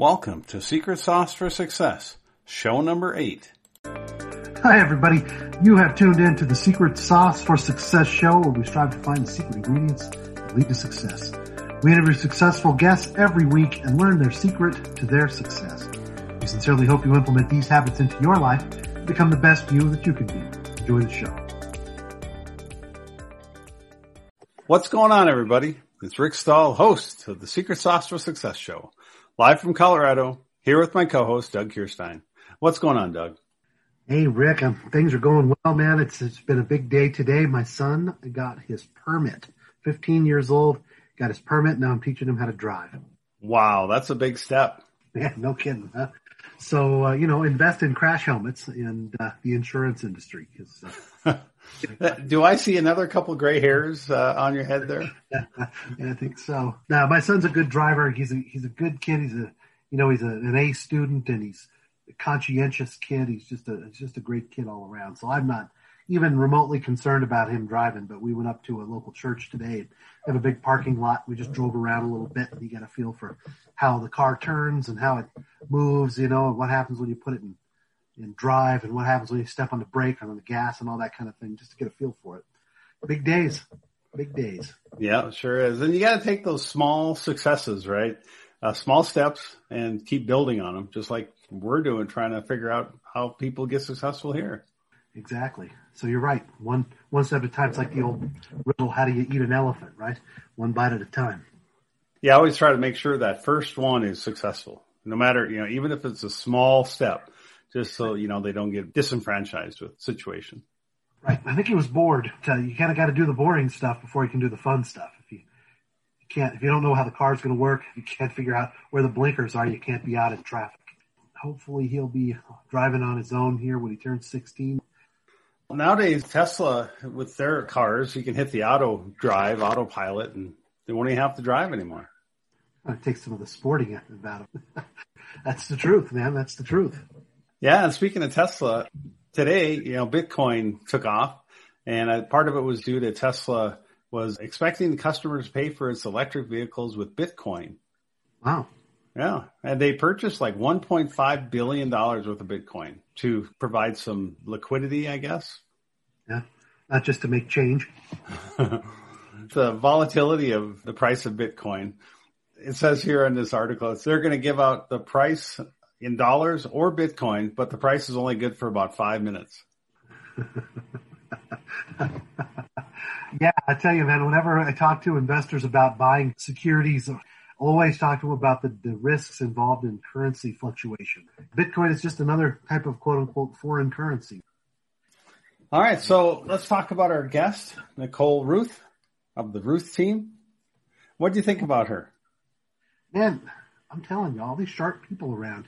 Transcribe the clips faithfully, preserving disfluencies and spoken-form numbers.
Welcome to Secret Sauce for Success, show number eight. Hi, everybody. You have tuned in to the Secret Sauce for Success show, where we strive to find the secret ingredients that lead to success. We interview successful guests every week and learn their secret to their success. We sincerely hope you implement these habits into your life and become the best you that you can be. Enjoy the show. What's going on, everybody? It's Rick Stahl, host of the Secret Sauce for Success show, live from Colorado, here with my co-host, Doug Kirstein. What's going on, Doug? Hey, Rick. Um, things are going well, man. It's It's been a big day today. My son got his permit, fifteen years old, got his permit. Now I'm teaching him how to drive. Wow, that's a big step. Yeah, no kidding. Huh? So, uh, you know, invest in crash helmets and uh, the insurance industry. Uh, Do I see another couple gray hairs uh, on your head there? Yeah, I think so. Now, my son's a good driver. He's a, he's a good kid. He's a, you know, he's a, an A student, and he's a conscientious kid. He's just a, just a great kid all around. So I'm not even remotely concerned about him driving, but we went up to a local church today and have a big parking lot. We just drove around a little bit, and you got a feel for how the car turns and how it moves, you know, and what happens when you put it in, in drive, and what happens when you step on the brake and on the gas and all that kind of thing, just to get a feel for it. Big days, big days. Yeah, it sure is. And you got to take those small successes, right? Uh, small steps and keep building on them, just like we're doing, trying to figure out how people get successful here. Exactly. So you're right. One one step at a time. It's like the old riddle, how do you eat an elephant, right? One bite at a time. Yeah, I always try to make sure that first one is successful, no matter, you know, even if it's a small step, just so, you know, they don't get disenfranchised with the situation. Right. I think he was bored. So you kind of got to do the boring stuff before you can do the fun stuff. If you, you can't, if you don't know how the car's going to work, if you can't figure out where the blinkers are, you can't be out in traffic. Hopefully he'll be driving on his own here when he turns sixteen. Nowadays, Tesla, with their cars, you can hit the auto drive, autopilot, and they won't even have to drive anymore. It takes some of the sporting about them. That's the truth, man. That's the truth. Yeah, and speaking of Tesla, today, you know, Bitcoin took off, and a part of it was due to Tesla was expecting the customers to pay for its electric vehicles with Bitcoin. Wow. Yeah, and they purchased like one point five billion dollars worth of Bitcoin to provide some liquidity, I guess. Yeah, not just to make change. The volatility of the price of Bitcoin. It says here in this article, it's they're going to give out the price in dollars or Bitcoin, but the price is only good for about five minutes. Yeah, I tell you, man, whenever I talk to investors about buying securities, always talk to them about the, the risks involved in currency fluctuation. Bitcoin is just another type of quote-unquote foreign currency. All right, so let's talk about our guest, Nicole Rueth of the Rueth team. What do you think about her? Man, I'm telling you, all these sharp people around.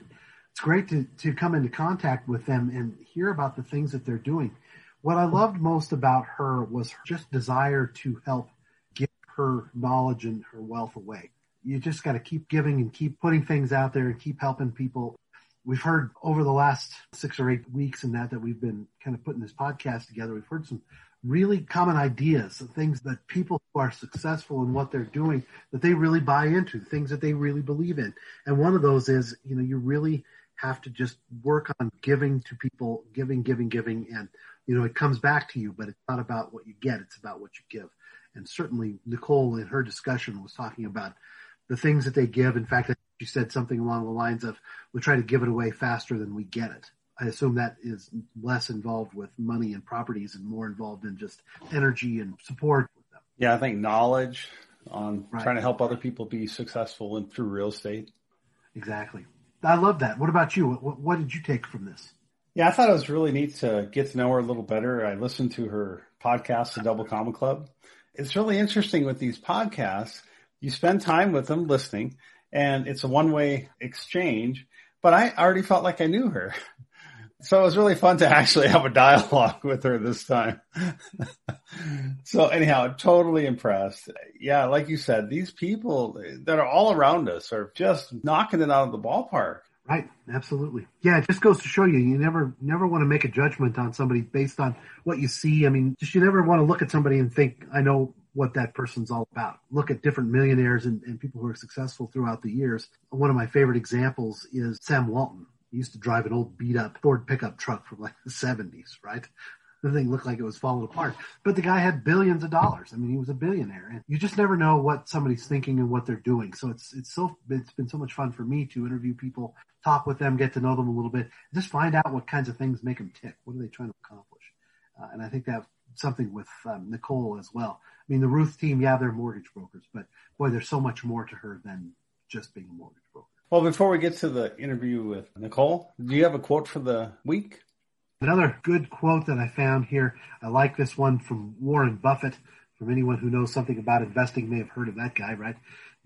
It's great to, to come into contact with them and hear about the things that they're doing. What I loved most about her was her just desire to help give her knowledge and her wealth away. You just got to keep giving and keep putting things out there and keep helping people. We've heard over the last six or eight weeks and that, that we've been kind of putting this podcast together, we've heard some really common ideas of things that people who are successful in what they're doing, that they really buy into, things that they really believe in. And one of those is, you know, you really have to just work on giving to people, giving, giving, giving. And, you know, it comes back to you, but it's not about what you get. It's about what you give. And certainly Nicole in her discussion was talking about the things that they give. In fact, she said something along the lines of, we try to give it away faster than we get it. I assume that is less involved with money and properties and more involved in just energy and support with them. Yeah, I think knowledge on right. Trying to help other people be successful and through real estate. Exactly. I love that. What about you? What, what did you take from this? Yeah, I thought it was really neat to get to know her a little better. I listened to her podcast, The Double Comma Club. It's really interesting with these podcasts. You spend time with them listening, and it's a one-way exchange, but I already felt like I knew her. So it was really fun to actually have a dialogue with her this time. So anyhow, totally impressed. Yeah, like you said, these people that are all around us are just knocking it out of the ballpark. Right. Absolutely. Yeah. It just goes to show you, you never, never want to make a judgment on somebody based on what you see. I mean, just you never want to look at somebody and think, I know what that person's all about. Look at different millionaires and, and people who are successful throughout the years. One of my favorite examples is Sam Walton. He used to drive an old beat up Ford pickup truck from like the seventies, right? The thing looked like it was falling apart, but the guy had billions of dollars. I mean, he was a billionaire, and you just never know what somebody's thinking and what they're doing. So it's, it's so, it's been so much fun for me to interview people, talk with them, get to know them a little bit, just find out what kinds of things make them tick. What are they trying to accomplish? Uh, and I think that something with um, Nicole as well. I mean, the Rueth team, yeah, they're mortgage brokers, but boy, there's so much more to her than just being a mortgage broker. Well, before we get to the interview with Nicole, do you have a quote for the week? Another good quote that I found here, I like this one from Warren Buffett. From anyone who knows something about investing may have heard of that guy, right?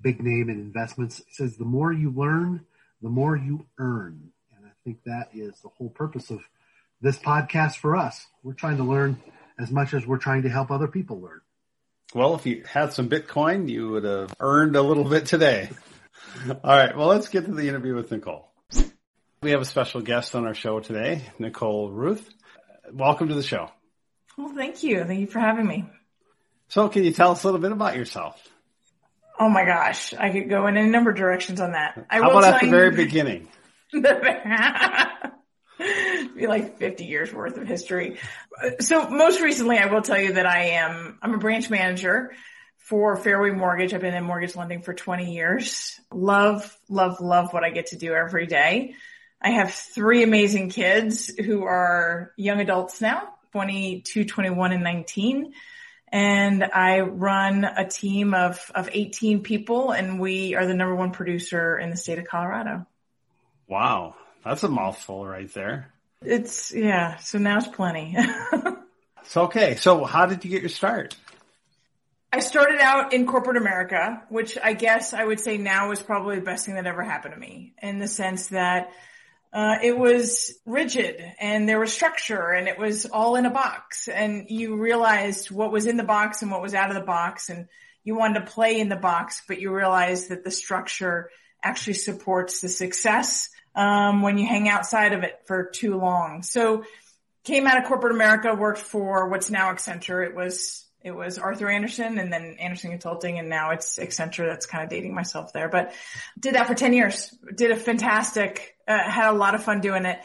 Big name in investments. It says, the more you learn, the more you earn. And I think that is the whole purpose of this podcast for us. We're trying to learn as much as we're trying to help other people learn. Well, if you had some Bitcoin, you would have earned a little bit today. All right, well, let's get to the interview with Nicole. We have a special guest on our show today, Nicole Rueth. Welcome to the show. Well, thank you. Thank you for having me. So can you tell us a little bit about yourself? Oh, my gosh. I could go in a number of directions on that. I How will about at the very beginning? It'd be like fifty years worth of history. So most recently, I will tell you that I am I'm a branch manager for Fairway Mortgage. I've been in mortgage lending for twenty years. Love, love, love what I get to do every day. I have three amazing kids who are young adults now, twenty-two, twenty-one, and nineteen. And I run a team of, of eighteen people, and we are the number one producer in the state of Colorado. Wow. That's a mouthful right there. It's, yeah. So now it's plenty. It's okay. So how did you get your start? I started out in corporate America, which I guess I would say now is probably the best thing that ever happened to me, in the sense that Uh, it was rigid and there was structure and it was all in a box, and you realized what was in the box and what was out of the box, and you wanted to play in the box, but you realized that the structure actually supports the success, um, when you hang outside of it for too long. So came out of corporate America, worked for what's now Accenture. It was, it was Arthur Andersen and then Andersen Consulting, and now it's Accenture. That's kind of dating myself there, but did that for ten years, did a fantastic Uh, had a lot of fun doing it.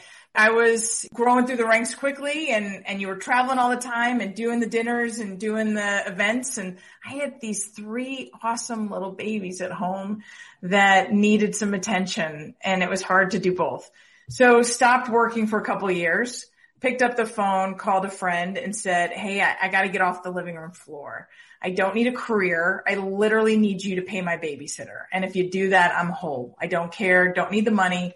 I was growing through the ranks quickly, and, and you were traveling all the time and doing the dinners and doing the events. And I had these three awesome little babies at home that needed some attention, and it was hard to do both. So stopped working for a couple of years, picked up the phone, called a friend and said, hey, I, I got to get off the living room floor. I don't need a career. I literally need you to pay my babysitter. And if you do that, I'm whole. I don't care. Don't need the money.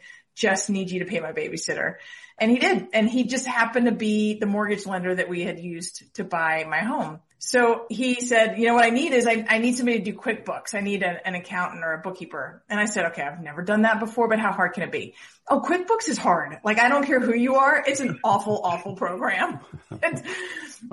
Just need you to pay my babysitter. And he did. And he just happened to be the mortgage lender that we had used to buy my home. So he said, you know, what I need is I, I need somebody to do QuickBooks. I need a, an accountant or a bookkeeper. And I said, okay, I've never done that before, but how hard can it be? Oh, QuickBooks is hard. Like, I don't care who you are. It's an awful, awful program. And,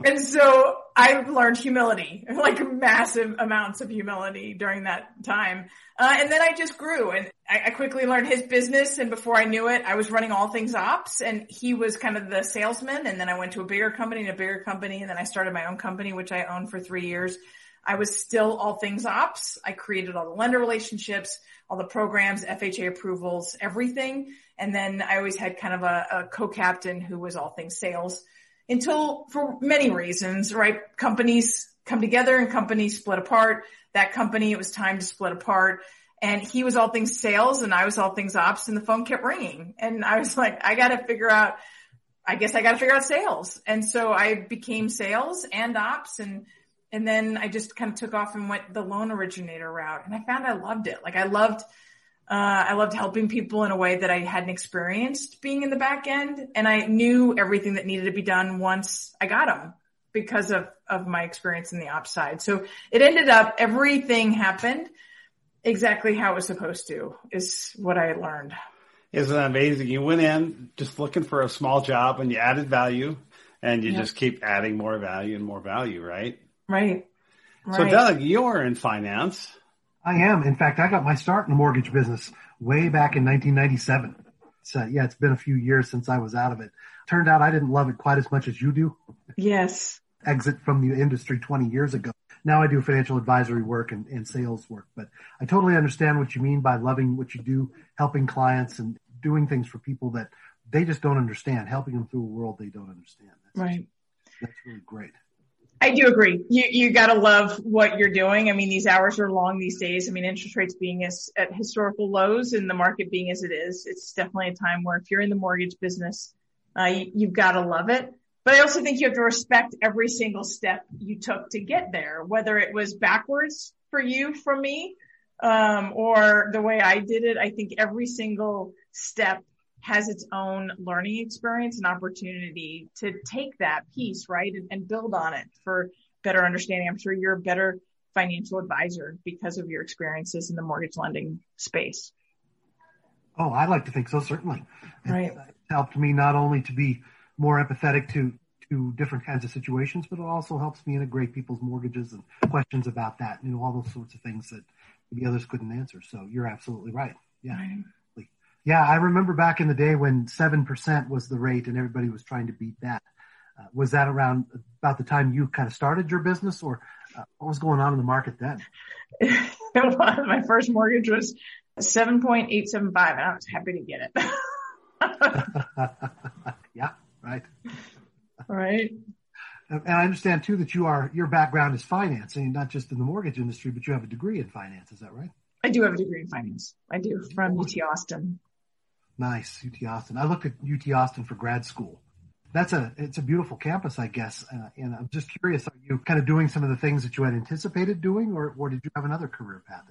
and so I learned humility, like massive amounts of humility during that time. Uh, and then I just grew, and I, I quickly learned his business. And before I knew it, I was running all things ops, and he was kind of the salesman. And then I went to a bigger company and a bigger company. And then I started my own company, which I owned for three years. I was still all things ops. I created all the lender relationships, all the programs, F H A approvals, everything. And then I always had kind of a, a co-captain who was all things sales, until, for many reasons, right? Companies come together and companies split apart. That company, it was time to split apart. And he was all things sales and I was all things ops, and the phone kept ringing. And I was like, I got to figure out, I guess I got to figure out sales. And so I became sales and ops, and And then I just kind of took off and went the loan originator route. And I found I loved it. Like I loved, uh, I loved helping people in a way that I hadn't experienced being in the back end. And I knew everything that needed to be done once I got them, because of, of my experience in the ops side. So it ended up, everything happened exactly how it was supposed to, is what I learned. Isn't that amazing? You went in just looking for a small job and you added value, and you yeah. just keep adding more value and more value, right? Right. right. So, Doug, you're in finance. I am. In fact, I got my start in the mortgage business way back in nineteen ninety-seven. So, yeah, it's been a few years since I was out of it. Turned out I didn't love it quite as much as you do. Yes. Exit from the industry twenty years ago. Now I do financial advisory work and, and sales work, but I totally understand what you mean by loving what you do, helping clients and doing things for people that they just don't understand, helping them through a world they don't understand. That's right. That's really great. I do agree. You you got to love what you're doing. I mean, these hours are long these days. I mean, interest rates being as, at historical lows and the market being as it is, it's definitely a time where if you're in the mortgage business, uh, you, you've got to love it. But I also think you have to respect every single step you took to get there, whether it was backwards for you from me um, or the way I did it. I think every single step has its own learning experience and opportunity to take that piece, right, and, and build on it for better understanding. I'm sure you're a better financial advisor because of your experiences in the mortgage lending space. Oh, I like to think so, certainly. Right. It, it helped me not only to be more empathetic to to different kinds of situations, but it also helps me integrate people's mortgages and questions about that, you know, all those sorts of things that maybe others couldn't answer. So you're absolutely right. Yeah. Right. Yeah, I remember back in the day when seven percent was the rate and everybody was trying to beat that. Uh, was that around about the time you kind of started your business, or uh, what was going on in the market then? My first mortgage was seven point eight seven five, and I was happy to get it. Yeah, right. Right. And I understand, too, that you are your background is finance, and not just in the mortgage industry, but you have a degree in finance. Is that right? I do have a degree in finance. I do, from U T Austin. Nice, U T Austin. I looked at U T Austin for grad school. That's a, it's a beautiful campus, I guess. Uh, and I'm just curious, are you kind of doing some of the things that you had anticipated doing, or, or did you have another career path?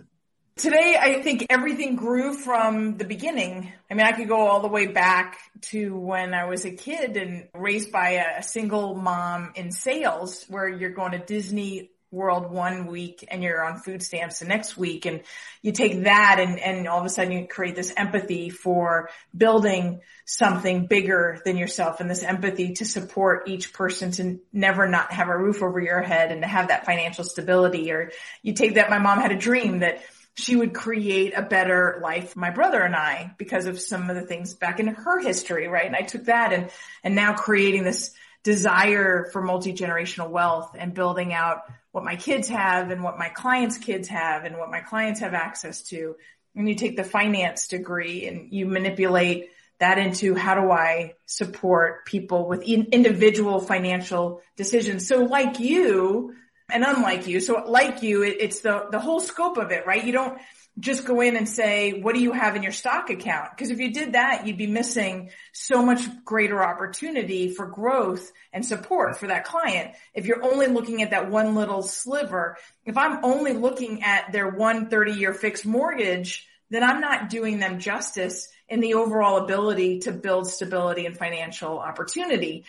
Today, I think everything grew from the beginning. I mean, I could go all the way back to when I was a kid and raised by a single mom in sales, where you're going to Disney World one week and you're on food stamps the next week, and you take that and, and all of a sudden you create this empathy for building something bigger than yourself, and this empathy to support each person to never not have a roof over your head and to have that financial stability. Or you take that my mom had a dream that she would create a better life for my brother and I because of some of the things back in her history, right? And I took that and and now creating this desire for multi-generational wealth and building out what my kids have and what my clients' kids have and what my clients have access to. And you take the finance degree and you manipulate that into how do I support people with in- individual financial decisions. So like you and unlike you, so like you, it, it's the, the whole scope of it, right? You don't just go in and say, what do you have in your stock account? Because if you did that, you'd be missing so much greater opportunity for growth and support for that client. If you're only looking at that one little sliver, if I'm only looking at their one thirty-year fixed mortgage, then I'm not doing them justice in the overall ability to build stability and financial opportunity.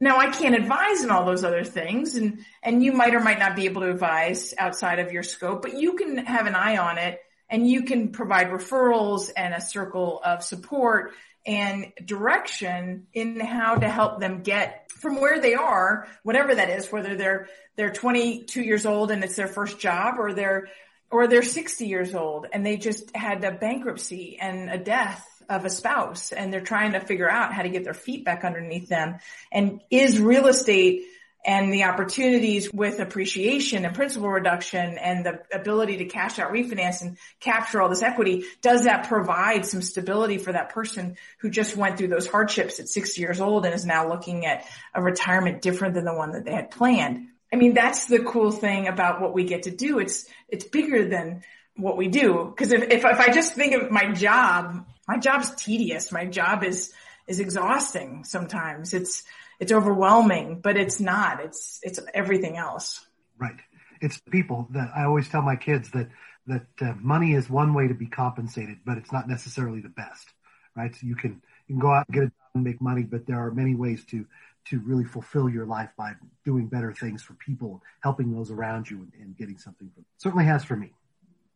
Now, I can't advise on all those other things, and, and you might or might not be able to advise outside of your scope, but you can have an eye on it. And you can provide referrals and a circle of support and direction in how to help them get from where they are, whatever that is, whether they're, they're twenty-two years old and it's their first job, or they're, or they're sixty years old and they just had a bankruptcy and a death of a spouse and they're trying to figure out how to get their feet back underneath them. And is real estate and the opportunities with appreciation and principal reduction and the ability to cash out refinance and capture all this equity, does that provide some stability for that person who just went through those hardships at sixty years old and is now looking at a retirement different than the one that they had planned? I mean, that's the cool thing about what we get to do. It's it's bigger than what we do. Because if, if if I just think of my job, my job's tedious. My job is is exhausting sometimes. It's It's overwhelming, but it's not. It's it's everything else. Right. It's people that I always tell my kids that that uh, money is one way to be compensated, but it's not necessarily the best. Right. So you can you can go out and get a job and make money, but there are many ways to to really fulfill your life by doing better things for people, helping those around you, and, and getting something from them. Certainly has for me.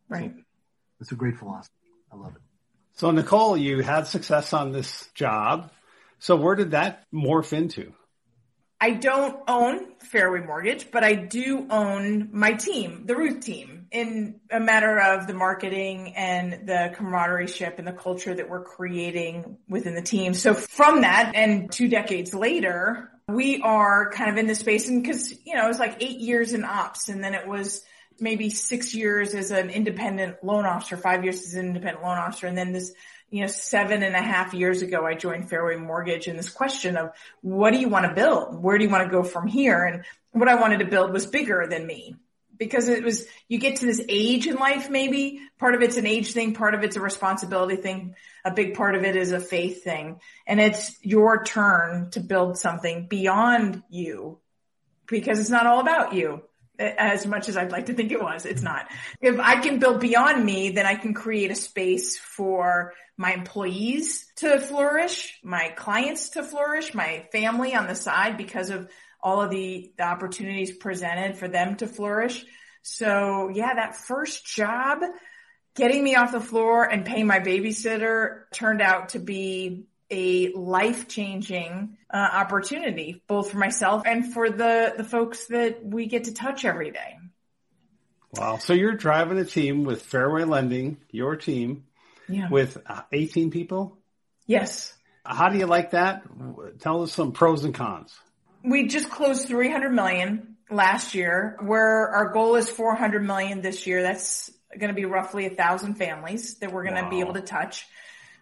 Right. So it's a great philosophy. I love it. So Nicole, you had success on this job. So where did that morph into? I don't own Fairway Mortgage, but I do own my team, the Rueth team, in a matter of the marketing and the camaraderie and the culture that we're creating within the team. So from that, and two decades later, we are kind of in this space. And because, you know, it was like eight years in ops, and then it was maybe six years as an independent loan officer, five years as an independent loan officer. And then this, you know, seven and a half years ago, I joined Fairway Mortgage, and this question of what do you want to build? Where do you want to go from here? And what I wanted to build was bigger than me, because it was, you get to this age in life, maybe part of it's an age thing, part of it's a responsibility thing. A big part of it is a faith thing. And it's your turn to build something beyond you, because it's not all about you. As much as I'd like to think it was, it's not. If I can build beyond me, then I can create a space for my employees to flourish, my clients to flourish, my family on the side because of all of the, the opportunities presented for them to flourish. So yeah, that first job, getting me off the floor and paying my babysitter, turned out to be a life-changing uh, opportunity, both for myself and for the, the folks that we get to touch every day. Wow. So you're driving a team with Fairway Lending, your team, yeah. with eighteen people? Yes. How do you like that? Tell us some pros and cons. We just closed three hundred million dollars last year, where our goal is four hundred million dollars this year. That's going to be roughly one thousand families that we're going to wow. be able to touch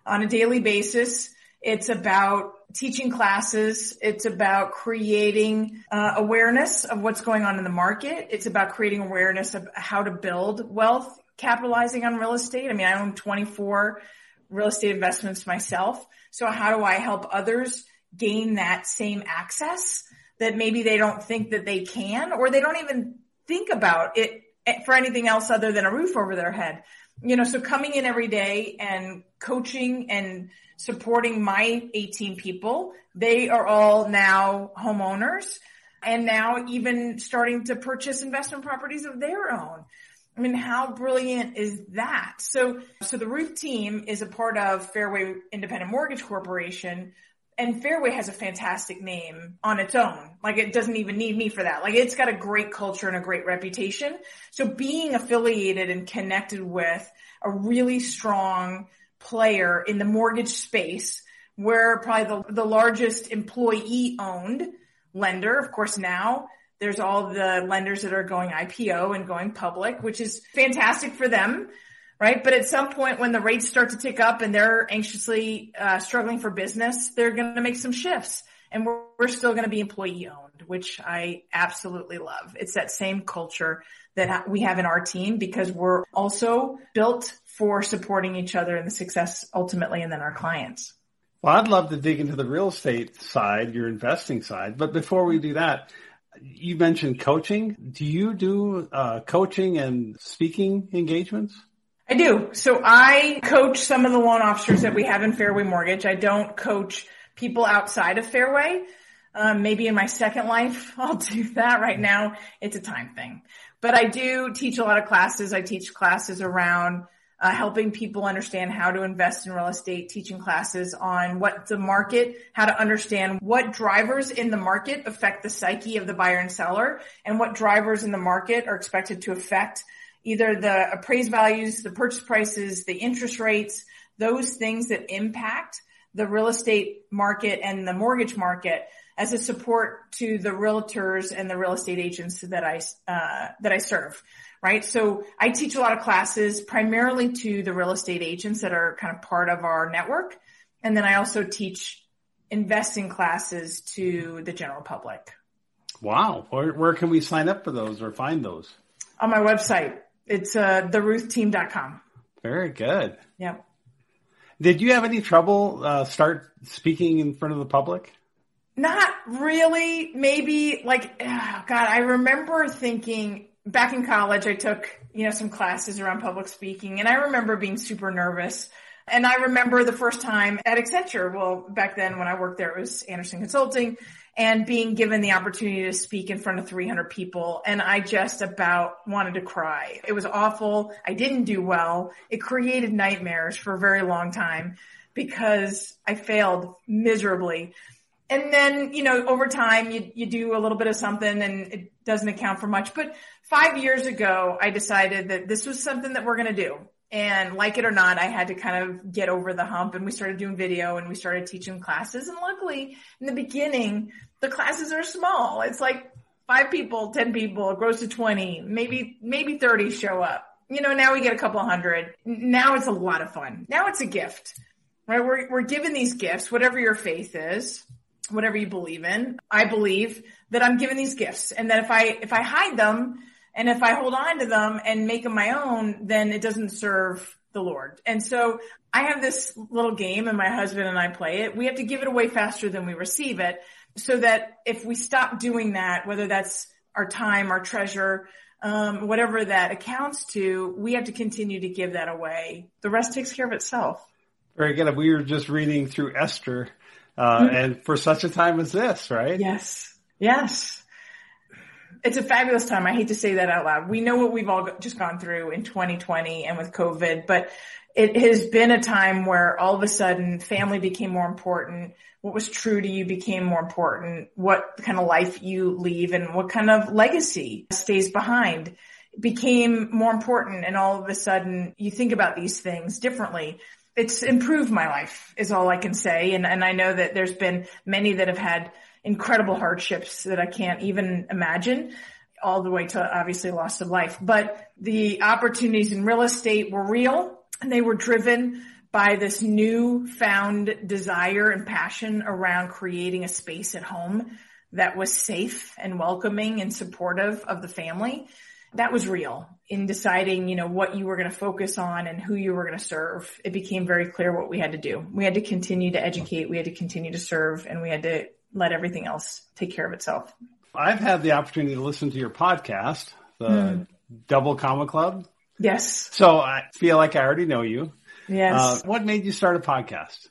on a daily basis. It's about teaching classes. It's about creating uh, awareness of what's going on in the market. It's about creating awareness of how to build wealth, capitalizing on real estate. I mean, I own twenty-four real estate investments myself. So how do I help others gain that same access that maybe they don't think that they can, or they don't even think about it for anything else other than a roof over their head? You know, so coming in every day and coaching and supporting my eighteen people, they are all now homeowners and now even starting to purchase investment properties of their own. I mean, how brilliant is that? So, so the Rueth team is a part of Fairway Independent Mortgage Corporation, and Fairway has a fantastic name on its own. Like, it doesn't even need me for that. Like, it's got a great culture and a great reputation. So being affiliated and connected with a really strong player in the mortgage space, where probably the, the largest employee-owned lender, of course now there's all the lenders that are going I P O and going public, which is fantastic for them, right? But at some point when the rates start to tick up and they're anxiously uh, struggling for business, they're going to make some shifts, and we're, we're still going to be employee-owned, which I absolutely love. It's that same culture that we have in our team, because we're also built for supporting each other and the success ultimately, and then our clients. Well, I'd love to dig into the real estate side, your investing side. But before we do that, you mentioned coaching. Do you do uh, coaching and speaking engagements? I do. So I coach some of the loan officers that we have in Fairway Mortgage. I don't coach people outside of Fairway. Um, maybe in my second life, I'll do that. Right now, it's a time thing. But I do teach a lot of classes. I teach classes around Uh, helping people understand how to invest in real estate, teaching classes on what the market, how to understand what drivers in the market affect the psyche of the buyer and seller, and what drivers in the market are expected to affect either the appraised values, the purchase prices, the interest rates, those things that impact the real estate market and the mortgage market, as a support to the realtors and the real estate agents that I, uh, that I serve. Right. So I teach a lot of classes primarily to the real estate agents that are kind of part of our network. And then I also teach investing classes to the general public. Wow. Where, where can we sign up for those or find those? On my website. It's uh, the rueth team dot com. Very good. Yeah. Did you have any trouble uh, start speaking in front of the public? Not really. Maybe like, oh God, I remember thinking back in college, I took, you know, some classes around public speaking, and I remember being super nervous. And I remember the first time at Accenture, well, back then when I worked there, it was Andersen Consulting, and being given the opportunity to speak in front of three hundred people. And I just about wanted to cry. It was awful. I didn't do well. It created nightmares for a very long time because I failed miserably. And then, you know, over time, you, you do a little bit of something and it doesn't account for much. But five years ago, I decided that this was something that we're going to do. And like it or not, I had to kind of get over the hump, and we started doing video and we started teaching classes. And luckily, in the beginning, the classes are small. It's like five people, ten people, it grows to twenty, maybe, maybe thirty show up. You know, now we get a couple hundred. Now it's a lot of fun. Now it's a gift, right? We're, we're given these gifts, whatever your faith is. Whatever you believe in, I believe that I'm given these gifts, and that if I, if I hide them and if I hold on to them and make them my own, then it doesn't serve the Lord. And so I have this little game, and my husband and I play it. We have to give it away faster than we receive it, so that if we stop doing that, whether that's our time, our treasure, um, whatever that accounts to, we have to continue to give that away. The rest takes care of itself. Very good. We were just reading through Esther. Uh, mm-hmm. And for such a time as this, right? Yes. Yes. It's a fabulous time. I hate to say that out loud. We know what we've all just gone through in twenty twenty and with COVID, but it has been a time where all of a sudden family became more important. What was true to you became more important. What kind of life you leave and what kind of legacy stays behind became more important. And all of a sudden you think about these things differently. It's improved my life is all I can say. And, and I know that there's been many that have had incredible hardships that I can't even imagine, all the way to obviously loss of life. But the opportunities in real estate were real, and they were driven by this new found desire and passion around creating a space at home that was safe and welcoming and supportive of the family. That was real. In deciding, you know, what you were going to focus on and who you were going to serve, it became very clear what we had to do. We had to continue to educate, we had to continue to serve, and we had to let everything else take care of itself. I've had the opportunity to listen to your podcast, the mm. Double Comma Club. Yes. So I feel like I already know you. Yes. Uh, what made you start a podcast?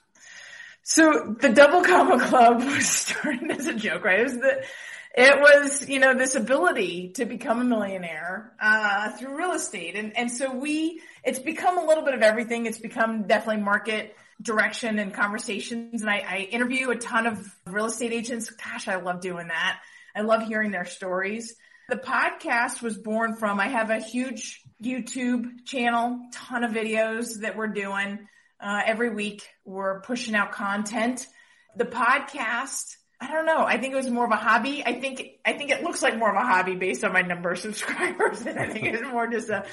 So the Double Comma Club was started as a joke, right? It was the... It was, you know, this ability to become a millionaire, uh, through real estate. And, and so we, it's become a little bit of everything. It's become definitely market direction and conversations. And I, I interview a ton of real estate agents. Gosh, I love doing that. I love hearing their stories. The podcast was born from, I have a huge YouTube channel, ton of videos that we're doing. Uh, every week we're pushing out content. The podcast, I don't know. I think it was more of a hobby. I think, I think it looks like more of a hobby based on my number of subscribers. And I think it's more just a,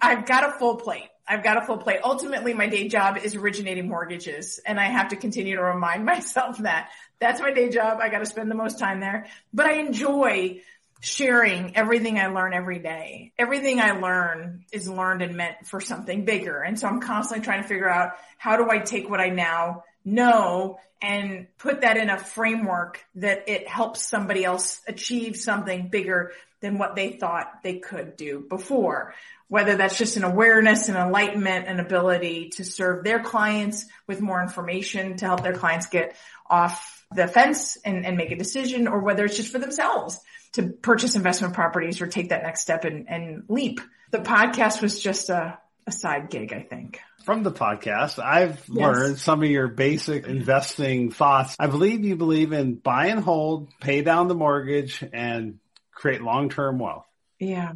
I've got a full plate. I've got a full plate. Ultimately, my day job is originating mortgages, and I have to continue to remind myself that that's my day job. I got to spend the most time there, but I enjoy sharing everything I learn every day. Everything I learn is learned and meant for something bigger. And so I'm constantly trying to figure out, how do I take what I now know and put that in a framework that it helps somebody else achieve something bigger than what they thought they could do before, whether that's just an awareness, an enlightenment, an ability to serve their clients with more information to help their clients get off the fence and, and make a decision, or whether it's just for themselves to purchase investment properties or take that next step and, and leap. The podcast was just a, a side gig, I think. From the podcast, I've yes. learned some of your basic investing thoughts. I believe you believe in buy and hold, pay down the mortgage, and create long-term wealth. Yeah,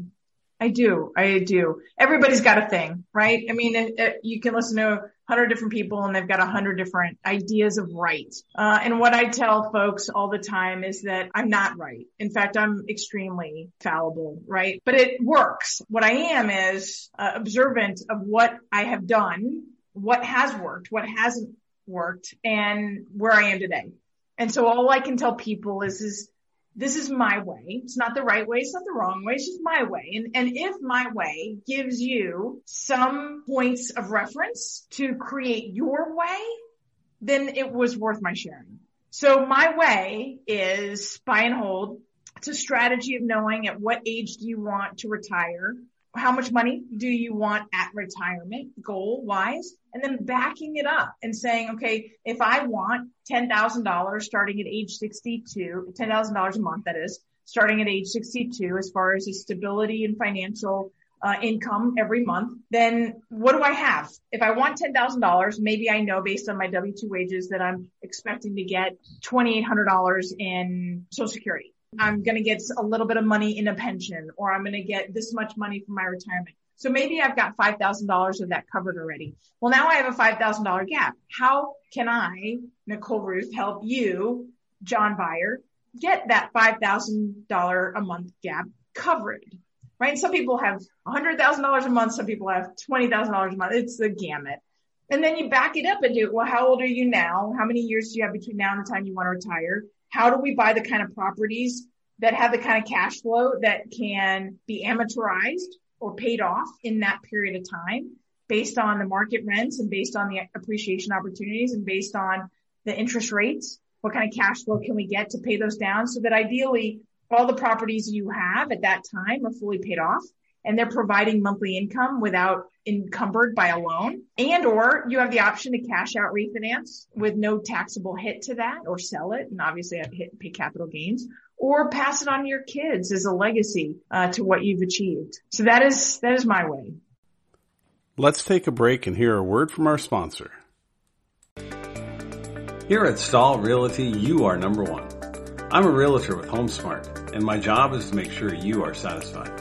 I do. I do. Everybody's got a thing, right? I mean, it, it, you can listen to a hundred different people, and they've got a hundred different ideas of right. Uh, and what I tell folks all the time is that I'm not right. In fact, I'm extremely fallible, right? But it works. What I am is uh, observant of what I have done, what has worked, what hasn't worked, and where I am today. And so all I can tell people is, is this is my way. It's not the right way. It's not the wrong way. It's just my way. And, and if my way gives you some points of reference to create your way, then it was worth my sharing. So my way is buy and hold. It's a strategy of knowing at what age do you want to retire? How much money do you want at retirement, goal wise? And then backing it up and saying, okay, if I want ten thousand dollars starting at age sixty-two, ten thousand dollars a month, that is, starting at age sixty-two, as far as the stability and financial uh, income every month, then what do I have? If I want ten thousand dollars, maybe I know based on my W two wages that I'm expecting to get two thousand eight hundred dollars in Social Security. I'm going to get a little bit of money in a pension, or I'm going to get this much money from my retirement. So maybe I've got five thousand dollars of that covered already. Well, now I have a five thousand dollars gap. How can I, Nicole Rueth, help you, John Buyer, get that five thousand dollars a month gap covered, right? Some people have one hundred thousand dollars a month. Some people have twenty thousand dollars a month. It's the gamut. And then you back it up and do, well, how old are you now? How many years do you have between now and the time you want to retire? How do we buy the kind of properties that have the kind of cash flow that can be amortized or paid off in that period of time based on the market rents and based on the appreciation opportunities and based on the interest rates? What kind of cash flow can we get to pay those down so that ideally all the properties you have at that time are fully paid off and they're providing monthly income without encumbered by a loan, and or you have the option to cash out, refinance with no taxable hit to that, or sell it and obviously have hit pay capital gains, or pass it on to your kids as a legacy uh, to what you've achieved. So that is that is my way. Let's take a break and hear a word from our sponsor. Here at Stahl Realty, you are number one. I'm a realtor with HomeSmart, and my job is to make sure you are satisfied.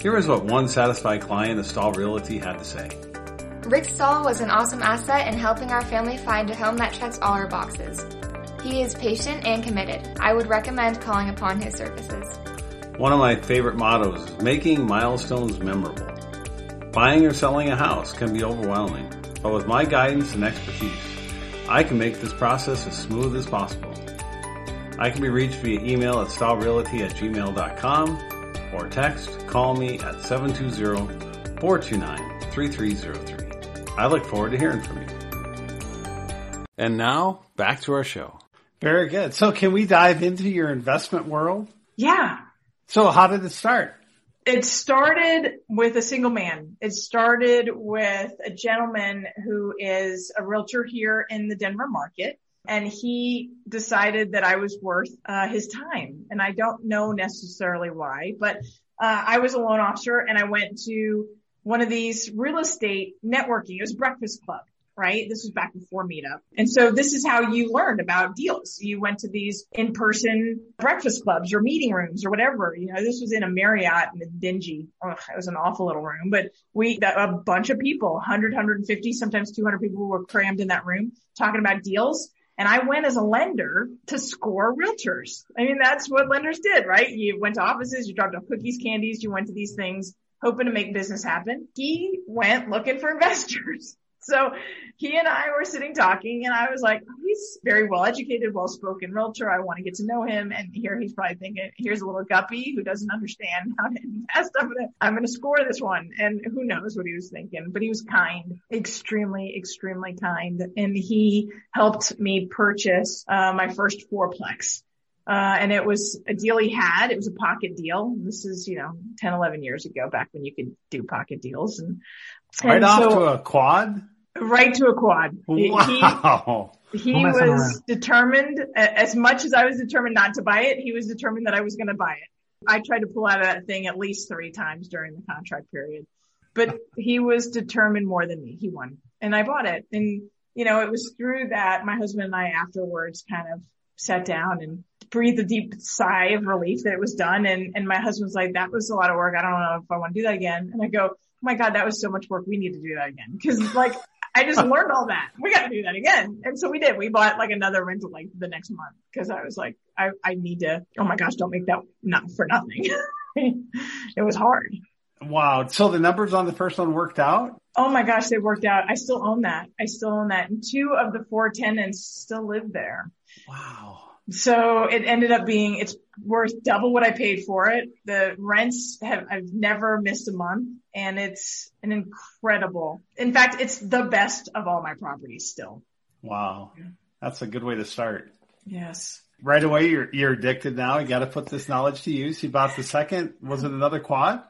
Here is what one satisfied client of Stahl Realty had to say. Rick Stahl was an awesome asset in helping our family find a home that checks all our boxes. He is patient and committed. I would recommend calling upon his services. One of my favorite mottos is making milestones memorable. Buying or selling a house can be overwhelming, but with my guidance and expertise, I can make this process as smooth as possible. I can be reached via email at stahlrealty at gmail dot com or text, call me at seven two zero, four two nine, three three zero three. I look forward to hearing from you. And now, back to our show. Very good. So can we dive into your investment world? Yeah. So how did it start? It started with a single man. It started with a gentleman who is a realtor here in the Denver market, and he decided that I was worth uh, his time. And I don't know necessarily why, but uh, I was a loan officer, and I went to one of these real estate networking. It was Breakfast Club, right? This was back before Meetup. And so this is how you learned about deals. You went to these in-person breakfast clubs or meeting rooms or whatever. You know, this was in a Marriott and a dingy, ugh, it was an awful little room, but we, a bunch of people, one hundred, one hundred fifty, sometimes two hundred people were crammed in that room talking about deals. And I went as a lender to score realtors. I mean, that's what lenders did, right? You went to offices, you dropped off cookies, candies, you went to these things, hoping to make business happen. He went looking for investors. So he and I were sitting talking, and I was like, he's very well-educated, well-spoken realtor. I want to get to know him. And here he's probably thinking, here's a little guppy who doesn't understand how to invest. I'm going to, I'm going to score this one. And who knows what he was thinking, but he was kind, extremely, extremely kind. And he helped me purchase uh, my first fourplex. Uh, and it was a deal he had. It was a pocket deal. This is, you know, ten, eleven years ago, back when you could do pocket deals. And, and right off so, to a quad? Right to a quad. Wow. He, he was around. Determined, as much as I was determined not to buy it, he was determined that I was going to buy it. I tried to pull out of that thing at least three times during the contract period, but he was determined more than me. He won, and I bought it. And, you know, it was through that my husband and I afterwards kind of sat down and breathed a deep sigh of relief that it was done. And, and my husband's like, that was a lot of work. I don't know if I want to do that again. And I go, oh my God, that was so much work. We need to do that again. Cause like, I just learned all that. We got to do that again. And so we did. We bought like another rental like the next month because I was like, I, I need to, oh my gosh, don't make that not for nothing. It was hard. Wow. So the numbers on the first one worked out? Oh my gosh, they worked out. I still own that. I still own that. And two of the four tenants still live there. Wow. So it ended up being, it's worth double what I paid for it. The rents have, I've never missed a month, and it's an incredible, in fact, it's the best of all my properties still. Wow. That's a good way to start. Yes. Right away, you're, you're addicted now. You got to put this knowledge to use. You bought the second, was it another quad?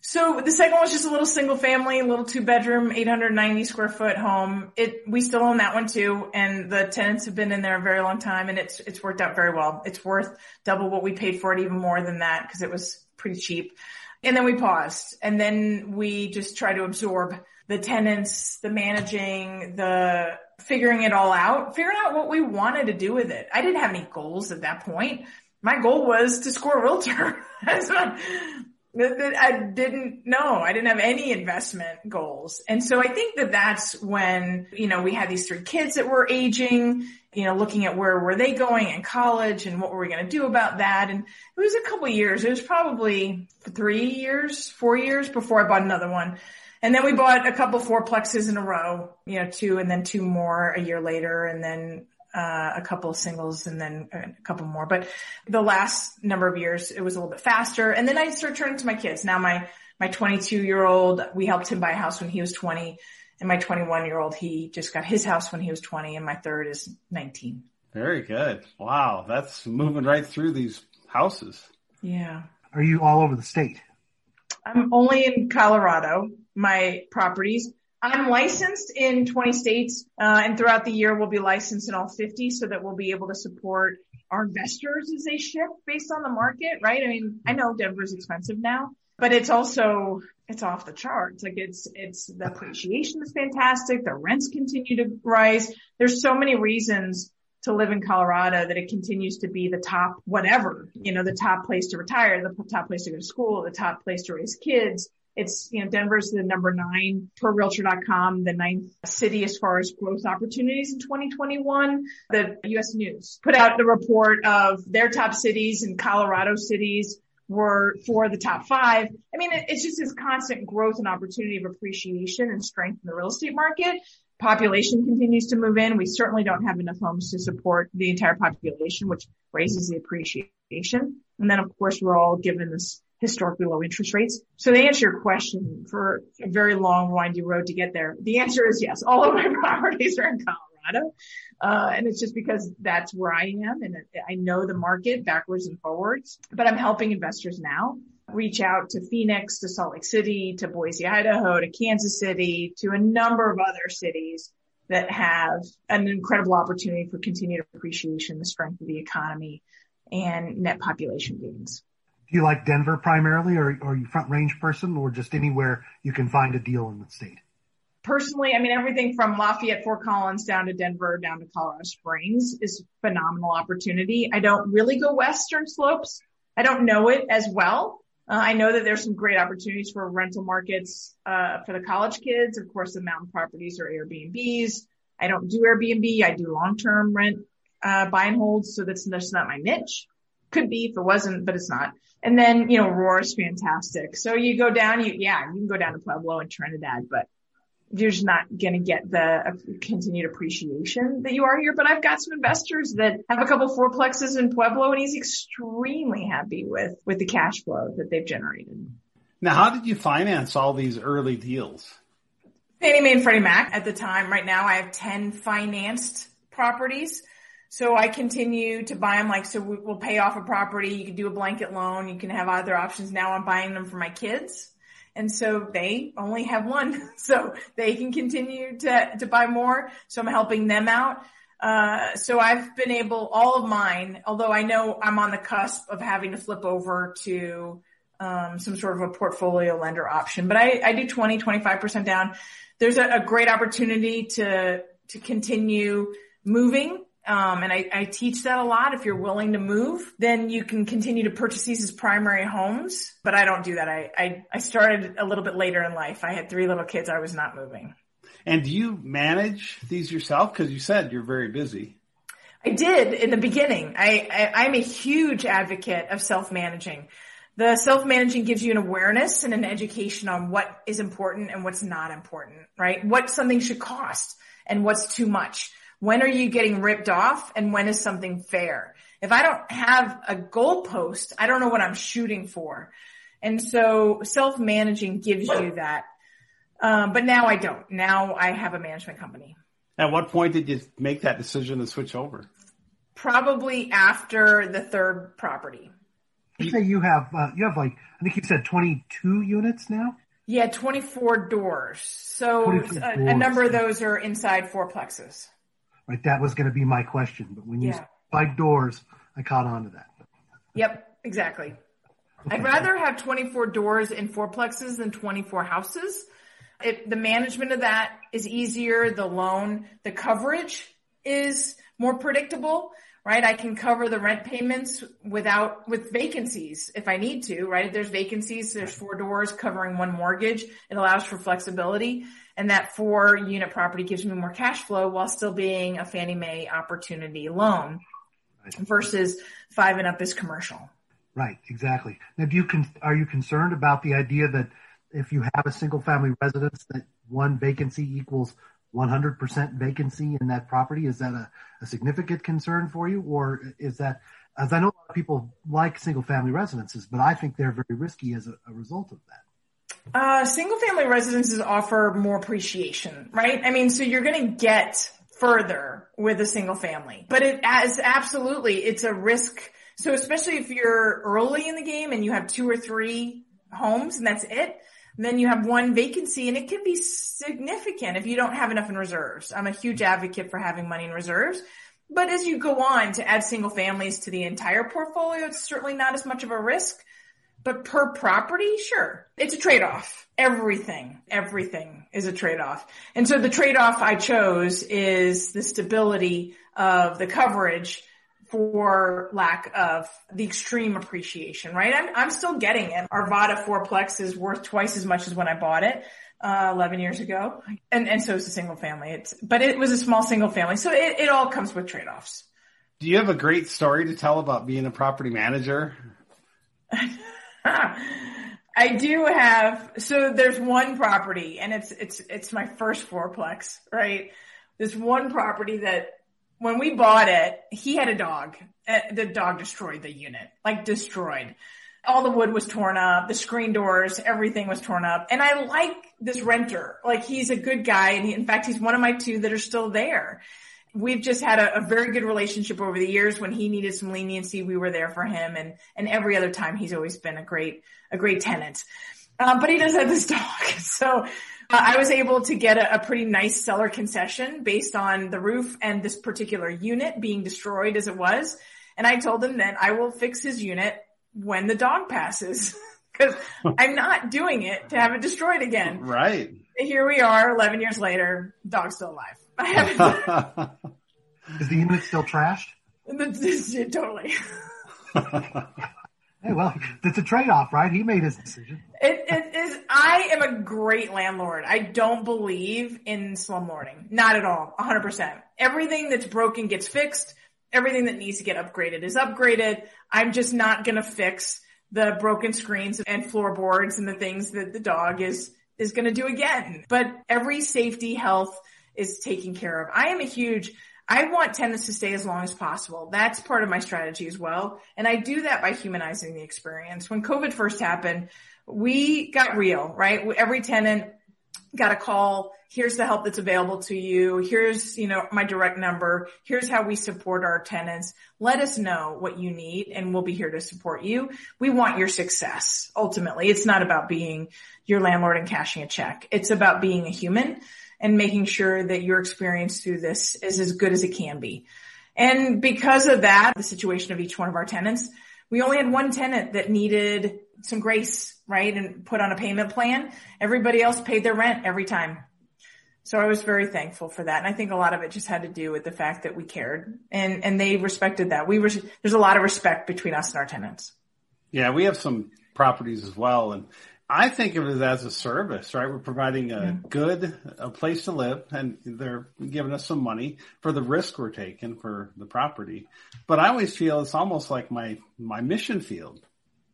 So the second one was just a little single family, little two bedroom, eight hundred ninety square foot home. It, we still own that one too. And the tenants have been in there a very long time, and it's, it's worked out very well. It's worth double what we paid for it, even more than that, because it was pretty cheap. And then we paused, and then we just try to absorb the tenants, the managing, the figuring it all out, figuring out what we wanted to do with it. I didn't have any goals at that point. My goal was to score a realtor. I didn't know. I didn't have any investment goals. And so I think that that's when, you know, we had these three kids that were aging, you know, looking at where were they going in college and what were we going to do about that. And it was a couple of years. It was probably three years, four years before I bought another one. And then we bought a couple fourplexes in a row, you know, two and then two more a year later, and then uh a couple of singles and then a couple more. But the last number of years, it was a little bit faster. And then I started turning to my kids. Now my, my twenty-two-year-old, we helped him buy a house when he was twenty. And my twenty-one-year-old, he just got his house when he was twenty. And my third is nineteen. Very good. Wow. That's moving right through these houses. Yeah. Are you all over the state? I'm only in Colorado. My properties. I'm licensed in twenty states, uh, and throughout the year we'll be licensed in all fifty, so that we'll be able to support our investors as they shift based on the market, right? I mean, I know Denver's expensive now, but it's also, it's off the charts. Like it's, it's the appreciation is fantastic. The rents continue to rise. There's so many reasons to live in Colorado that it continues to be the top whatever, you know, the top place to retire, the top place to go to school, the top place to raise kids. It's, you know, Denver's the number nine per realtor dot com, the ninth city as far as growth opportunities in twenty twenty-one. The U S News put out the report of their top cities, and Colorado cities were for the top five. I mean, it's just this constant growth and opportunity of appreciation and strength in the real estate market. Population continues to move in. We certainly don't have enough homes to support the entire population, which raises the appreciation. And then, of course, we're all given this historically low interest rates. So to answer your question, for a very long, windy road to get there, the answer is yes. All of my properties are in Colorado. Uh, and it's just because that's where I am. And I know the market backwards and forwards, but I'm helping investors now reach out to Phoenix, to Salt Lake City, to Boise, Idaho, to Kansas City, to a number of other cities that have an incredible opportunity for continued appreciation, the strength of the economy, and net population gains. Do you like Denver primarily, or, or are you front range person, or just anywhere you can find a deal in the state? Personally, I mean, everything from Lafayette, Fort Collins down to Denver, down to Colorado Springs is phenomenal opportunity. I don't really go western slopes. I don't know it as well. Uh, I know that there's some great opportunities for rental markets uh for the college kids. Of course, the mountain properties are Airbnbs. I don't do Airbnb. I do long-term rent uh buy and holds, so that's, that's not my niche. Could be if it wasn't, but it's not. And then, you know, Aurora's fantastic. So you go down, you, yeah, you can go down to Pueblo and Trinidad, but you're just not going to get the continued appreciation that you are here. But I've got some investors that have a couple fourplexes in Pueblo, and he's extremely happy with, with the cash flow that they've generated. Now, how did you finance all these early deals? Fannie Mae and Freddie Mac at the time. Right now I have ten financed properties. So I continue to buy them. Like, so we'll pay off a property. You can do a blanket loan. You can have other options. Now I'm buying them for my kids. And so they only have one, so they can continue to, to buy more. So I'm helping them out. Uh, so I've been able, all of mine, although I know I'm on the cusp of having to flip over to, um, some sort of a portfolio lender option, but I, I do twenty, twenty-five percent down. There's a, a great opportunity to, to continue moving. Um, and I, I teach that a lot. If you're willing to move, then you can continue to purchase these as primary homes. But I don't do that. I, I, I started a little bit later in life. I had three little kids. I was not moving. And do you manage these yourself? Because you said you're very busy. I did in the beginning. I, I, I'm a huge advocate of self-managing. The self-managing gives you an awareness and an education on what is important and what's not important, right? What something should cost and what's too much. When are you getting ripped off, and when is something fair? If I don't have a goalpost, I don't know what I'm shooting for. And so self-managing gives you that. Um, but now I don't. Now I have a management company. At what point did you make that decision to switch over? Probably after the third property. You say you have, uh, you have like, I think you said twenty-two units now? Yeah, twenty-four doors. So twenty-four a, doors. A number of those are inside fourplexes. Right, that was going to be my question, but when you yeah. said doors, I caught on to that. Yep, exactly. I'd rather have twenty-four doors in fourplexes than twenty-four houses. It, the management of that is easier. The loan, the coverage is more predictable, right? I can cover the rent payments without, with vacancies if I need to, right? If there's vacancies, there's four doors covering one mortgage. It allows for flexibility. And that four unit property gives me more cash flow while still being a Fannie Mae opportunity loan versus five and up is commercial. Right. Exactly. Now, do you con- are you concerned about the idea that if you have a single family residence, that one vacancy equals one hundred percent vacancy in that property? Is that a, a significant concern for you? Or is that, as I know a lot of people like single family residences, but I think they're very risky as a, a result of that. Uh, single family residences offer more appreciation, right? I mean, so you're going to get further with a single family, but it as absolutely, it's a risk. So especially if you're early in the game and you have two or three homes and that's it, then you have one vacancy and it can be significant if you don't have enough in reserves. I'm a huge advocate for having money in reserves, but as you go on to add single families to the entire portfolio, it's certainly not as much of a risk, but per property, sure. It's a trade-off. Everything, everything is a trade-off. And so the trade-off I chose is the stability of the coverage for lack of the extreme appreciation, right? I'm, I'm still getting it. Our Vada fourplex is worth twice as much as when I bought it, uh, eleven years ago. And, and so is a single family. It's, but it was a small single family. So it, it all comes with trade-offs. Do you have a great story to tell about being a property manager? I do have, so there's one property and it's, it's, it's my first fourplex, right? This one property that, when we bought it, he had a dog. The dog destroyed the unit, like destroyed. All the wood was torn up, the screen doors, everything was torn up. And I like this renter. Like, he's a good guy. And he, in fact, he's one of my two that are still there. We've just had a, a very good relationship over the years. When he needed some leniency, we were there for him. And, and every other time, he's always been a great, a great tenant. Um, but he does have this dog. So, Uh, I was able to get a, a pretty nice seller concession based on the roof and this particular unit being destroyed as it was. And I told him that I will fix his unit when the dog passes because I'm not doing it to have it destroyed again. Right. Here we are eleven years later, dog's still alive. I haven't. Is the unit still trashed? Totally. Hey, well, that's a trade-off, right? He made his decision. It, it is. I am a great landlord. I don't believe in slumlording. Not at all. one hundred percent. Everything that's broken gets fixed. Everything that needs to get upgraded is upgraded. I'm just not going to fix the broken screens and floorboards and the things that the dog is, is going to do again. But every safety, health is taken care of. I am a huge... I want tenants to stay as long as possible. That's part of my strategy as well. And I do that by humanizing the experience. When COVID first happened, we got real, right? Every tenant got a call. Here's the help that's available to you. Here's, you know, my direct number. Here's how we support our tenants. Let us know what you need and we'll be here to support you. We want your success. Ultimately, it's not about being your landlord and cashing a check. It's about being a human and making sure that your experience through this is as good as it can be. And because of that, the situation of each one of our tenants, we only had one tenant that needed some grace, right, and put on a payment plan. Everybody else paid their rent every time. So I was very thankful for that. And I think a lot of it just had to do with the fact that we cared and, and they respected that. We were, there's a lot of respect between us and our tenants. Yeah, we have some properties as well. And I think of it as a service, right? We're providing a good, a place to live, and they're giving us some money for the risk we're taking for the property. But I always feel it's almost like my, my mission field.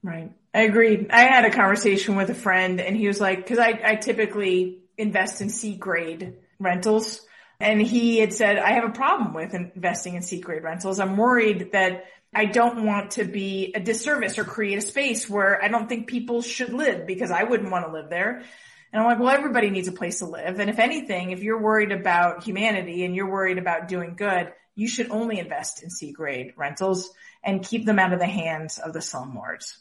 Right. I agree. I had a conversation with a friend and he was like, cause I, I typically invest in C grade rentals. And he had said, I have a problem with investing in C grade rentals. I'm worried that I don't want to be a disservice or create a space where I don't think people should live because I wouldn't want to live there. And I'm like, well, everybody needs a place to live. And if anything, if you're worried about humanity and you're worried about doing good, you should only invest in C grade rentals and keep them out of the hands of the slumlords.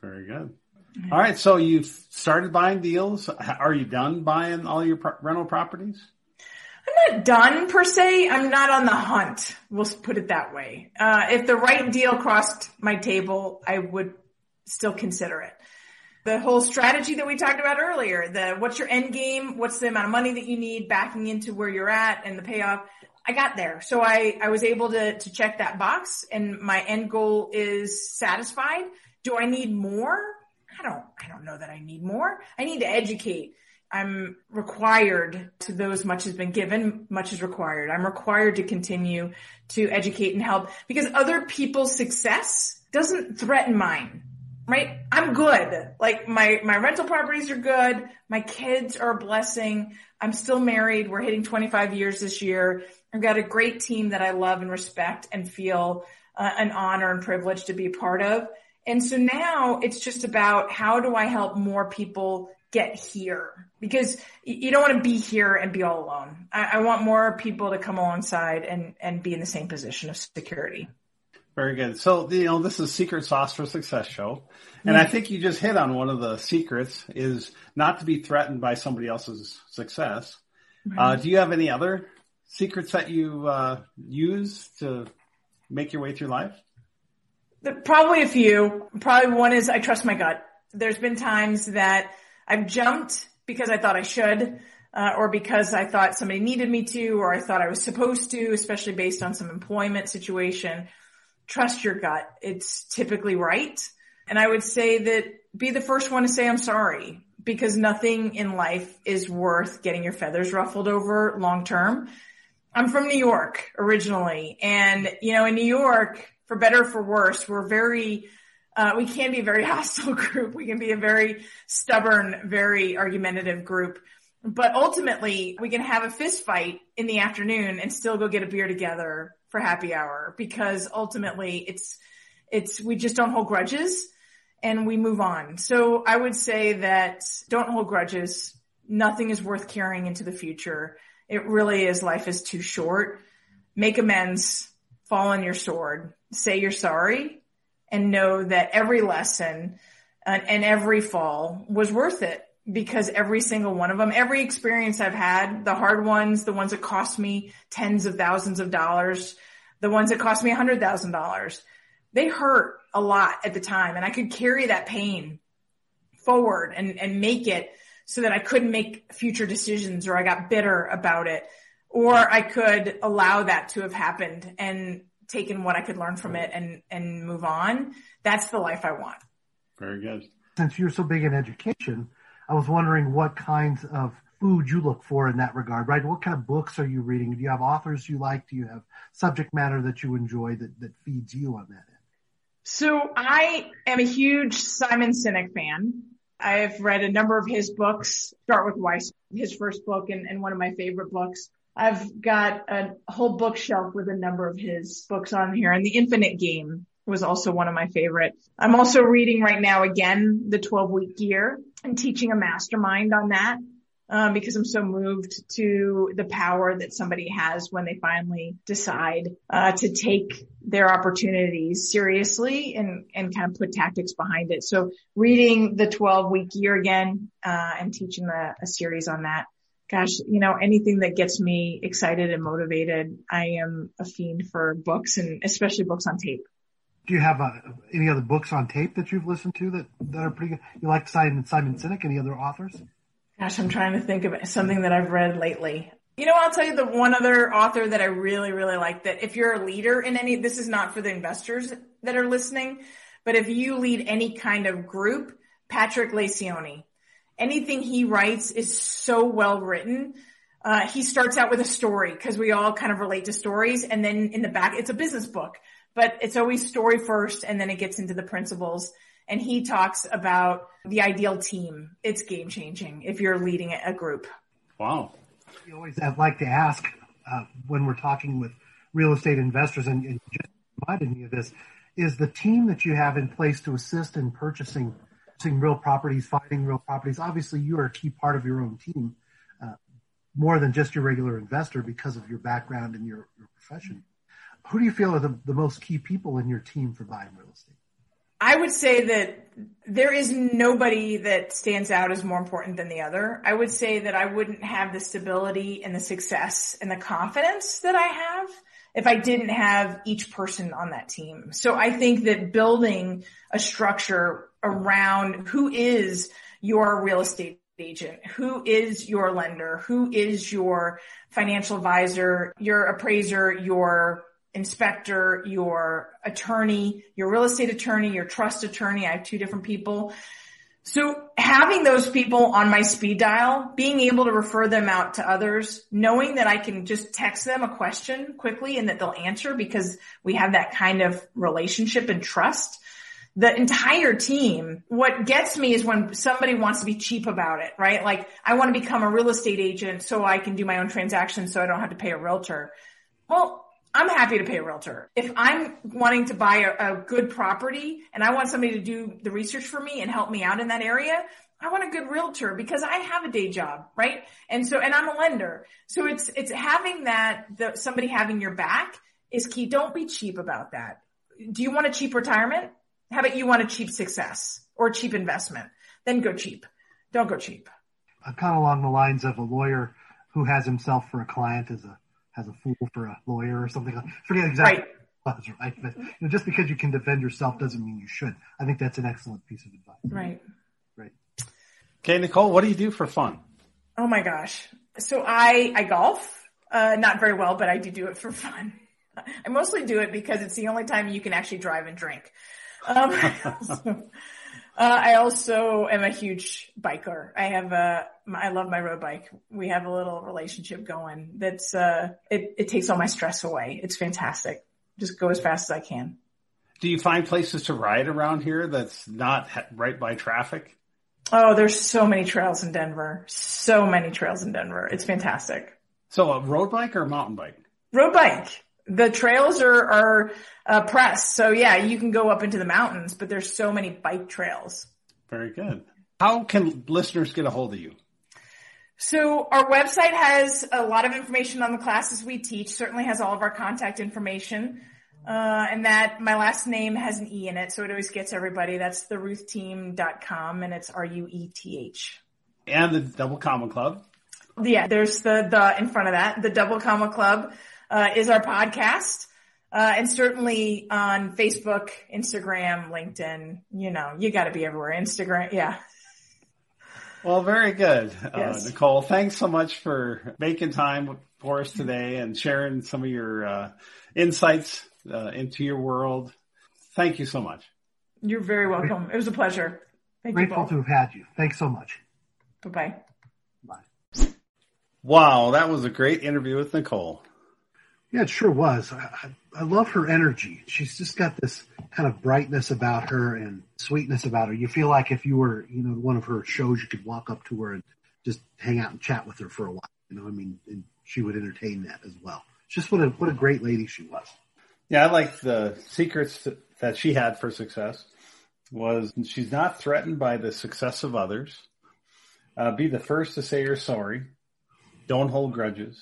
Very good. Mm-hmm. All right. So you've started buying deals. Are you done buying all your pro- rental properties? I'm not done per se. I'm not on the hunt. We'll put it that way. Uh, if the right deal crossed my table, I would still consider it. The whole strategy that we talked about earlier, the what's your end game, what's the amount of money that you need backing into where you're at and the payoff, I got there. So I, I was able to, to check that box and my end goal is satisfied. Do I need more? I don't, I don't know that I need more. I need to educate. I'm required to those much has been given, much is required. I'm required to continue to educate and help because other people's success doesn't threaten mine. Right? I'm good. Like my, my rental properties are good. My kids are a blessing. I'm still married. We're hitting twenty-five years this year. I've got a great team that I love and respect and feel uh, an honor and privilege to be a part of. And so now it's just about how do I help more people get here? Because you don't want to be here and be all alone. I, I want more people to come alongside and, and be in the same position of security. Very good. So, you know, this is Secret Sauce for Success show. And I think you just hit on one of the secrets is not to be threatened by somebody else's success. Right. Uh, do you have any other secrets that you uh, use to make your way through life? Probably a few. Probably one is I trust my gut. There's been times that I've jumped because I thought I should. Uh, or because I thought somebody needed me to, or I thought I was supposed to, especially based on some employment situation. Trust your gut. It's typically right. And I would say that be the first one to say, I'm sorry, because nothing in life is worth getting your feathers ruffled over long term. I'm from New York originally. And, you know, in New York, for better or for worse, we're very, uh, we can be a very hostile group. We can be a very stubborn, very argumentative group. But ultimately, we can have a fist fight in the afternoon and still go get a beer together for happy hour, because ultimately it's, it's, we just don't hold grudges and we move on. So I would say that don't hold grudges. Nothing is worth carrying into the future. It really is. Life is too short. Make amends, fall on your sword, say you're sorry, and know that every lesson and, and every fall was worth it, because every single one of them, every experience I've had, the hard ones, the ones that cost me tens of thousands of dollars, the ones that cost me a hundred thousand dollars, they hurt a lot at the time. And I could carry that pain forward and, and make it so that I couldn't make future decisions, or I got bitter about it, or I could allow that to have happened and taken what I could learn from it and, and move on. That's the life I want. Very good. Since you're so big in education, I was wondering what kinds of food you look for in that regard, right? What kind of books are you reading? Do you have authors you like? Do you have subject matter that you enjoy that, that feeds you on that end? So I am a huge Simon Sinek fan. I have read a number of his books, start with Why, his first book, and, and one of my favorite books. I've got a whole bookshelf with a number of his books on here, and The Infinite Game was also one of my favorite. I'm also reading right now, again, The twelve week year. I'm teaching a mastermind on that um, because I'm so moved to the power that somebody has when they finally decide uh, to take their opportunities seriously and, and kind of put tactics behind it. So reading The twelve week year again, uh, and teaching a, a series on that. Gosh, you know, anything that gets me excited and motivated. I am a fiend for books, and especially books on tape. Do you have uh, any other books on tape that you've listened to that, that are pretty good? You like Simon, Simon Sinek? Any other authors? Gosh, I'm trying to think of it, something that I've read lately. You know, I'll tell you the one other author that I really, really like, that if you're a leader in any, this is not for the investors that are listening, but if you lead any kind of group, Patrick Lencioni. Anything he writes is so well written. Uh, he starts out with a story, because we all kind of relate to stories. And then in the back, it's a business book. But it's always story first, and then it gets into the principles. And he talks about the ideal team. It's game changing if you're leading a group. Wow. You always I'd like to ask uh, when we're talking with real estate investors, and, and just reminded me of this, is the team that you have in place to assist in purchasing, purchasing real properties, finding real properties. Obviously, you are a key part of your own team, uh, more than just your regular investor because of your background and your, your profession. Who do you feel are the, the most key people in your team for buying real estate? I would say that there is nobody that stands out as more important than the other. I would say that I wouldn't have the stability and the success and the confidence that I have if I didn't have each person on that team. So I think that building a structure around who is your real estate agent, who is your lender, who is your financial advisor, your appraiser, your inspector, your attorney, your real estate attorney, your trust attorney. I have two different people. So having those people on my speed dial, being able to refer them out to others, knowing that I can just text them a question quickly and that they'll answer because we have that kind of relationship and trust. The entire team, what gets me is when somebody wants to be cheap about it, right? Like, I want to become a real estate agent so I can do my own transactions so I don't have to pay a realtor. Well, I'm happy to pay a realtor. If I'm wanting to buy a, a good property and I want somebody to do the research for me and help me out in that area, I want a good realtor because I have a day job, right? And so, and I'm a lender. So it's, it's having that, the, somebody having your back is key. Don't be cheap about that. Do you want a cheap retirement? How about you want a cheap success or cheap investment? Then go cheap. Don't go cheap. I'm kind of along the lines of a lawyer who has himself for a client as a, as a fool for a lawyer or something like that. Forget exactly what it was, right? But you know, just because you can defend yourself doesn't mean you should. I think that's an excellent piece of advice. Right. Right. Okay, Nicole, what do you do for fun? Oh my gosh. So I, I golf, uh, not very well, but I do do it for fun. I mostly do it because it's the only time you can actually drive and drink. Um, so, uh, I also am a huge biker. I have a, I love my road bike. We have a little relationship going that's, uh, it, it takes all my stress away. It's fantastic. Just go as fast as I can. Do you find places to ride around here that's not right by traffic? Oh, there's so many trails in Denver. So many trails in Denver. It's fantastic. So a road bike or a mountain bike? Road bike. The trails are, are uh, pressed. So yeah, you can go up into the mountains, but there's so many bike trails. Very good. How can listeners get a hold of you? So our website has a lot of information on the classes we teach, certainly has all of our contact information. Uh, and that my last name has an E in it, so it always gets everybody. That's the Rueth team dot com, and it's R U E T H. And the Double Comma Club. Yeah, there's the, the in front of that, the Double Comma Club. Uh, is our podcast, uh, and certainly on Facebook, Instagram, LinkedIn, you know, you got to be everywhere. Instagram. Yeah. Well, very good. Yes. Uh, Nicole, thanks so much for making time for us today and sharing some of your uh, insights uh, into your world. Thank you so much. You're very welcome. Great. It was a pleasure. Thank Grateful you both. to have had you. Thanks so much. Bye-bye. Bye. Wow. That was a great interview with Nicole. Yeah, it sure was. I, I love her energy. She's just got this kind of brightness about her and sweetness about her. You feel like if you were, you know, one of her shows, you could walk up to her and just hang out and chat with her for a while. You know, I mean, and she would entertain that as well. Just what a what a great lady she was. Yeah, I like the secrets that she had for success was she's not threatened by the success of others. Uh, be the first to say you're sorry. Don't hold grudges.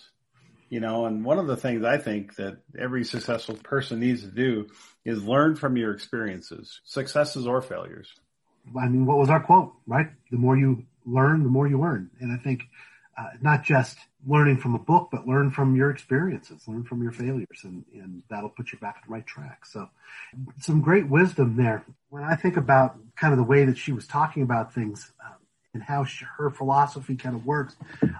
You know, and one of the things I think that every successful person needs to do is learn from your experiences, successes or failures. I mean, what was our quote, right? The more you learn, the more you earn. And I think uh, not just learning from a book, but learn from your experiences, learn from your failures, and, and that'll put you back on the right track. So some great wisdom there. When I think about kind of the way that she was talking about things um, and how she, her philosophy kind of works,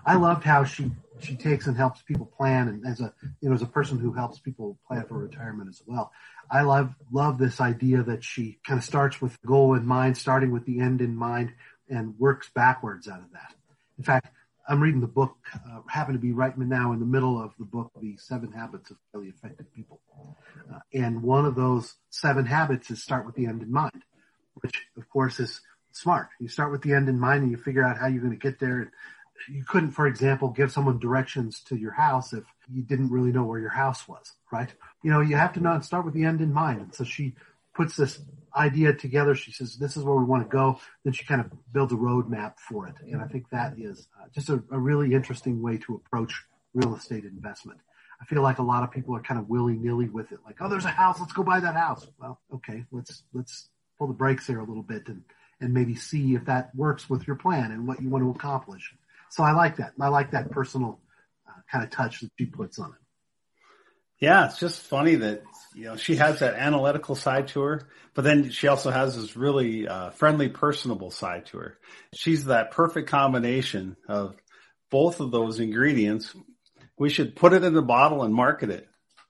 I loved how she she takes and helps people plan, and as a you know as a person who helps people plan for retirement as well, I love love this idea that she kind of starts with the goal in mind, starting with the end in mind, and works backwards out of that. In fact, I'm reading the book, uh, happen to be right now in the middle of the book, The Seven Habits of Highly Effective People, uh, and one of those seven habits is start with the end in mind, which of course is smart. You start with the end in mind, and you figure out how you're going to get there. And you couldn't, for example, give someone directions to your house if you didn't really know where your house was, right? You know, you have to not start with the end in mind. And so she puts this idea together. She says, this is where we want to go. Then she kind of builds a roadmap for it. And I think that is uh, just a, a really interesting way to approach real estate investment. I feel like a lot of people are kind of willy-nilly with it. Like, oh, there's a house. Let's go buy that house. Well, okay, let's let's pull the brakes there a little bit and, and maybe see if that works with your plan and what you want to accomplish. So I like that. I like that personal uh, kind of touch that she puts on it. Yeah, it's just funny that you know, she has that analytical side to her, but then she also has this really uh, friendly, personable side to her. She's that perfect combination of both of those ingredients. We should put it in a bottle and market it.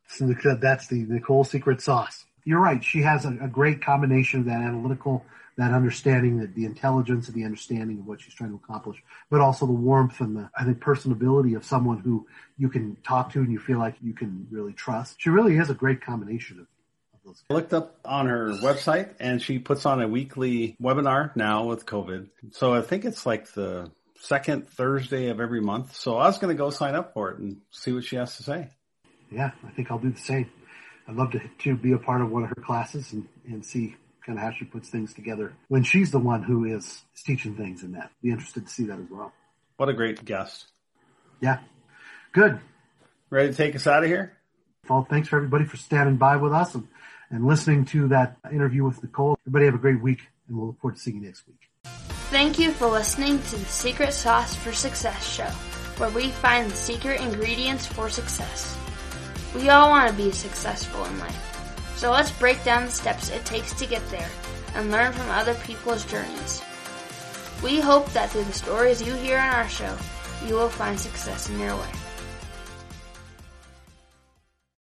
So that's the Nicole secret sauce. You're right. She has a, a great combination of that analytical, that understanding, that the intelligence and the understanding of what she's trying to accomplish, but also the warmth and the, I think, personability of someone who you can talk to and you feel like you can really trust. She really is a great combination of, of those. I looked up on her website and she puts on a weekly webinar now with COVID. So I think it's like the second Thursday of every month. So I was going to go sign up for it and see what she has to say. Yeah, I think I'll do the same. I'd love to, to be a part of one of her classes and, and see kind of how she puts things together when she's the one who is teaching things in that. Be interested to see that as well. What a great guest. Yeah. Good. Ready to take us out of here? Well, thanks for everybody for standing by with us and, and listening to that interview with Nicole. Everybody have a great week, and we'll look forward to seeing you next week. Thank you for listening to the Secret Sauce for Success show, where we find the secret ingredients for success. We all want to be successful in life, so let's break down the steps it takes to get there and learn from other people's journeys. We hope that through the stories you hear on our show, you will find success in your life.